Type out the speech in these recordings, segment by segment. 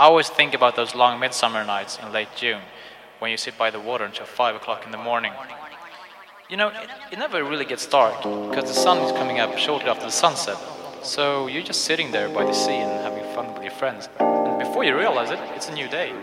I always think about those long midsummer nights in late June when you sit by the water until 5 o'clock in the morning. You know, it never really gets dark because the sun is coming up shortly after the sunset. So you're just sitting there by the sea and having fun with your friends. And before you realize it, it's a new day.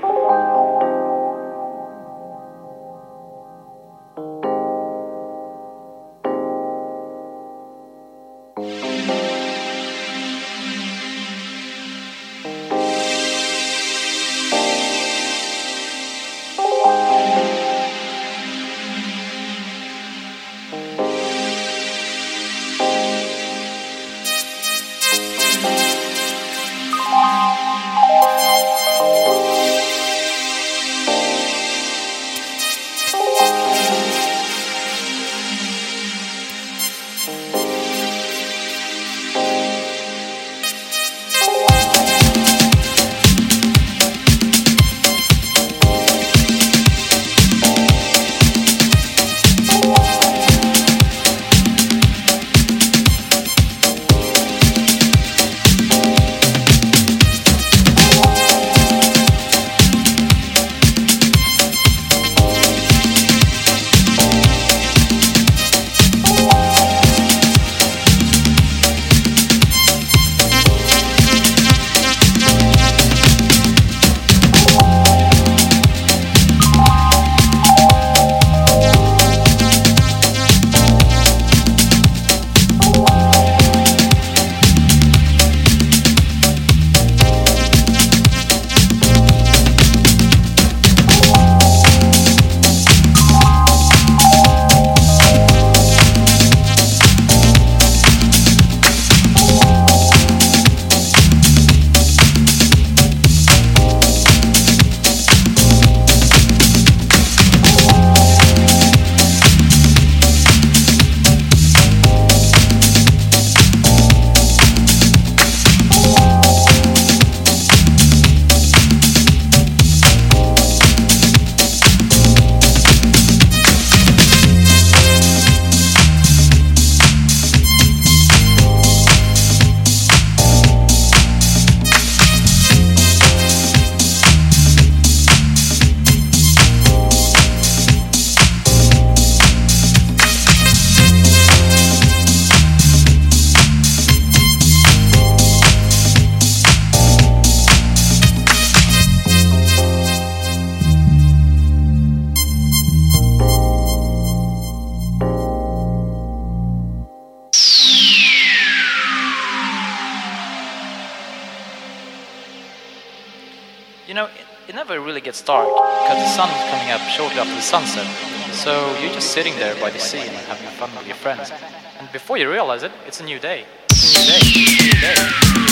It's dark because the sun is coming up shortly after the sunset, so you're just sitting there by the sea and having fun with your friends. And before you realize it, it's a new day. It's a new day. It's a new day.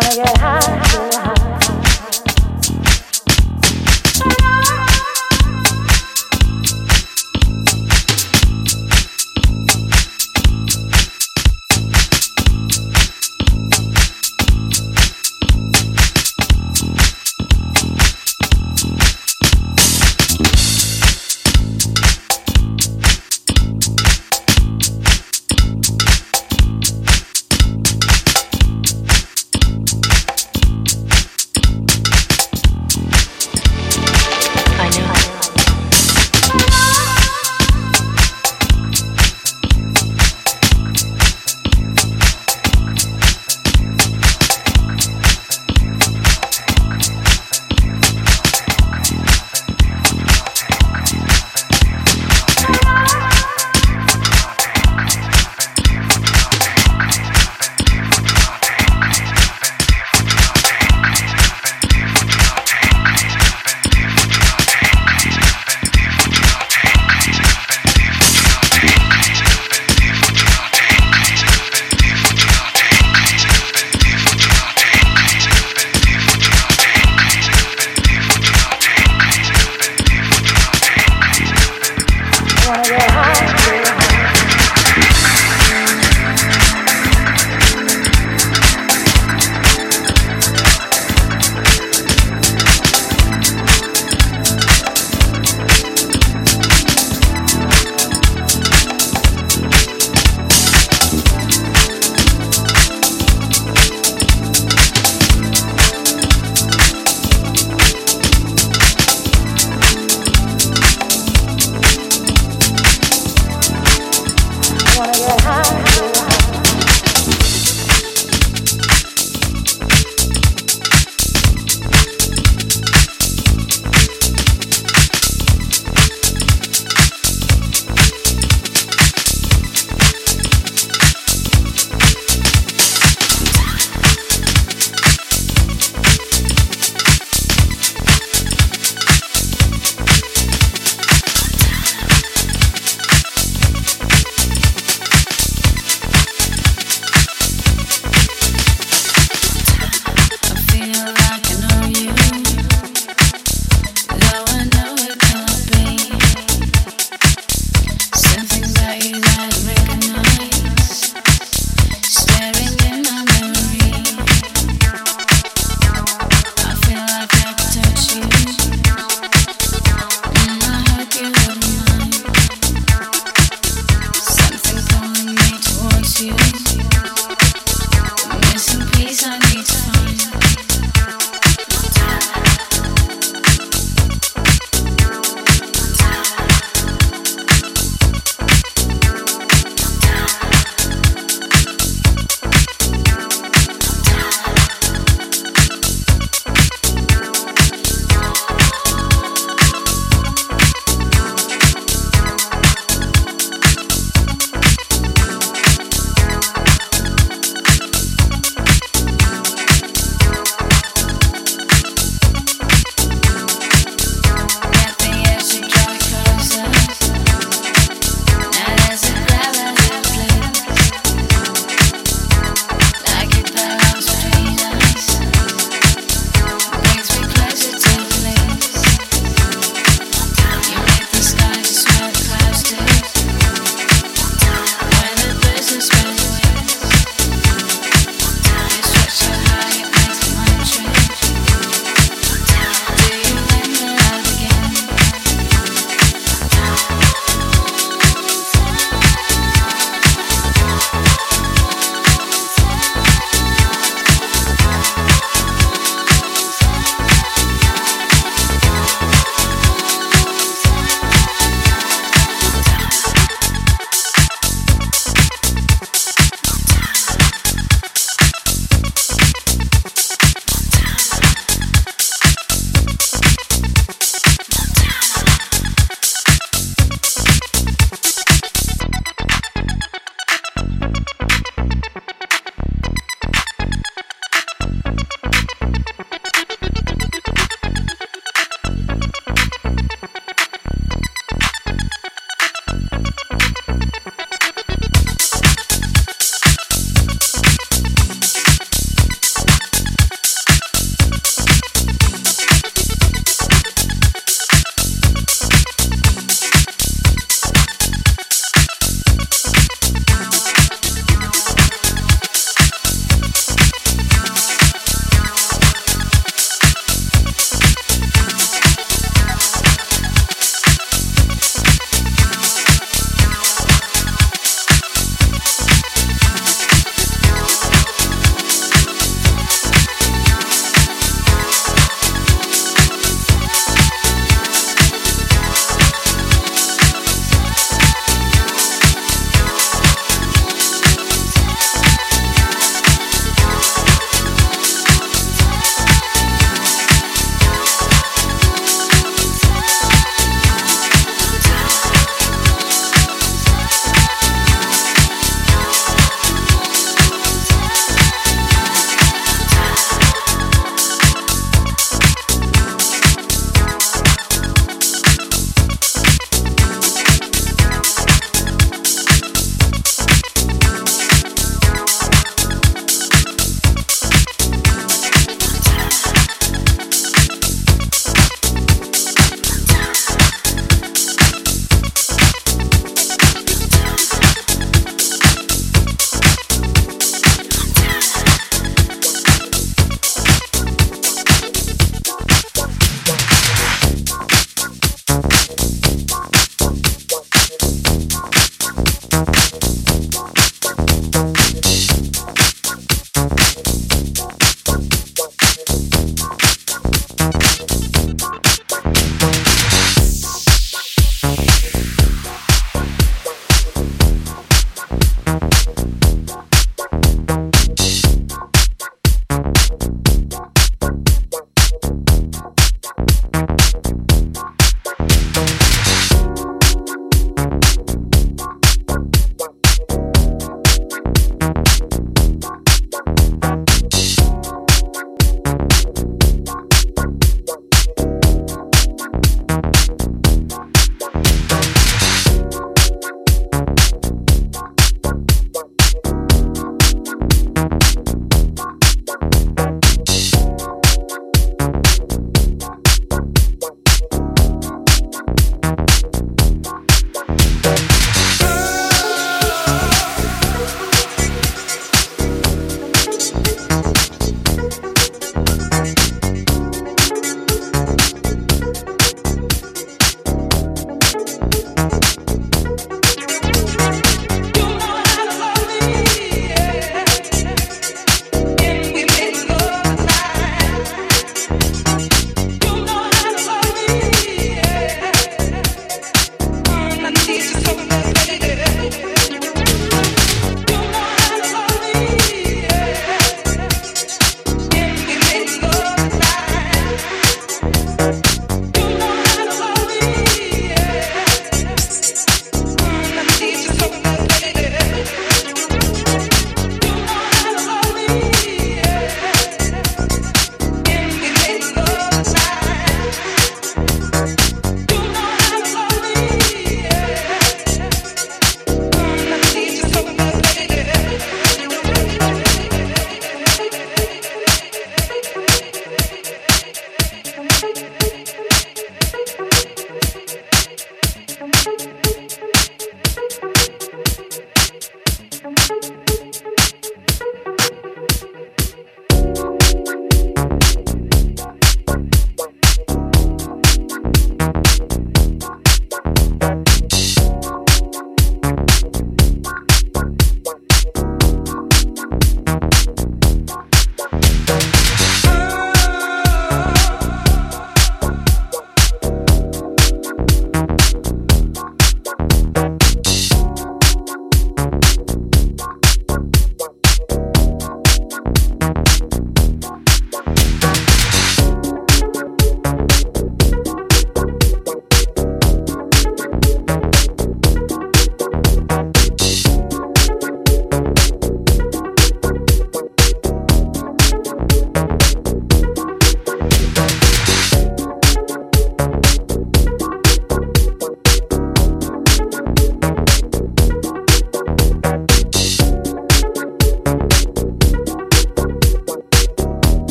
wanna get high.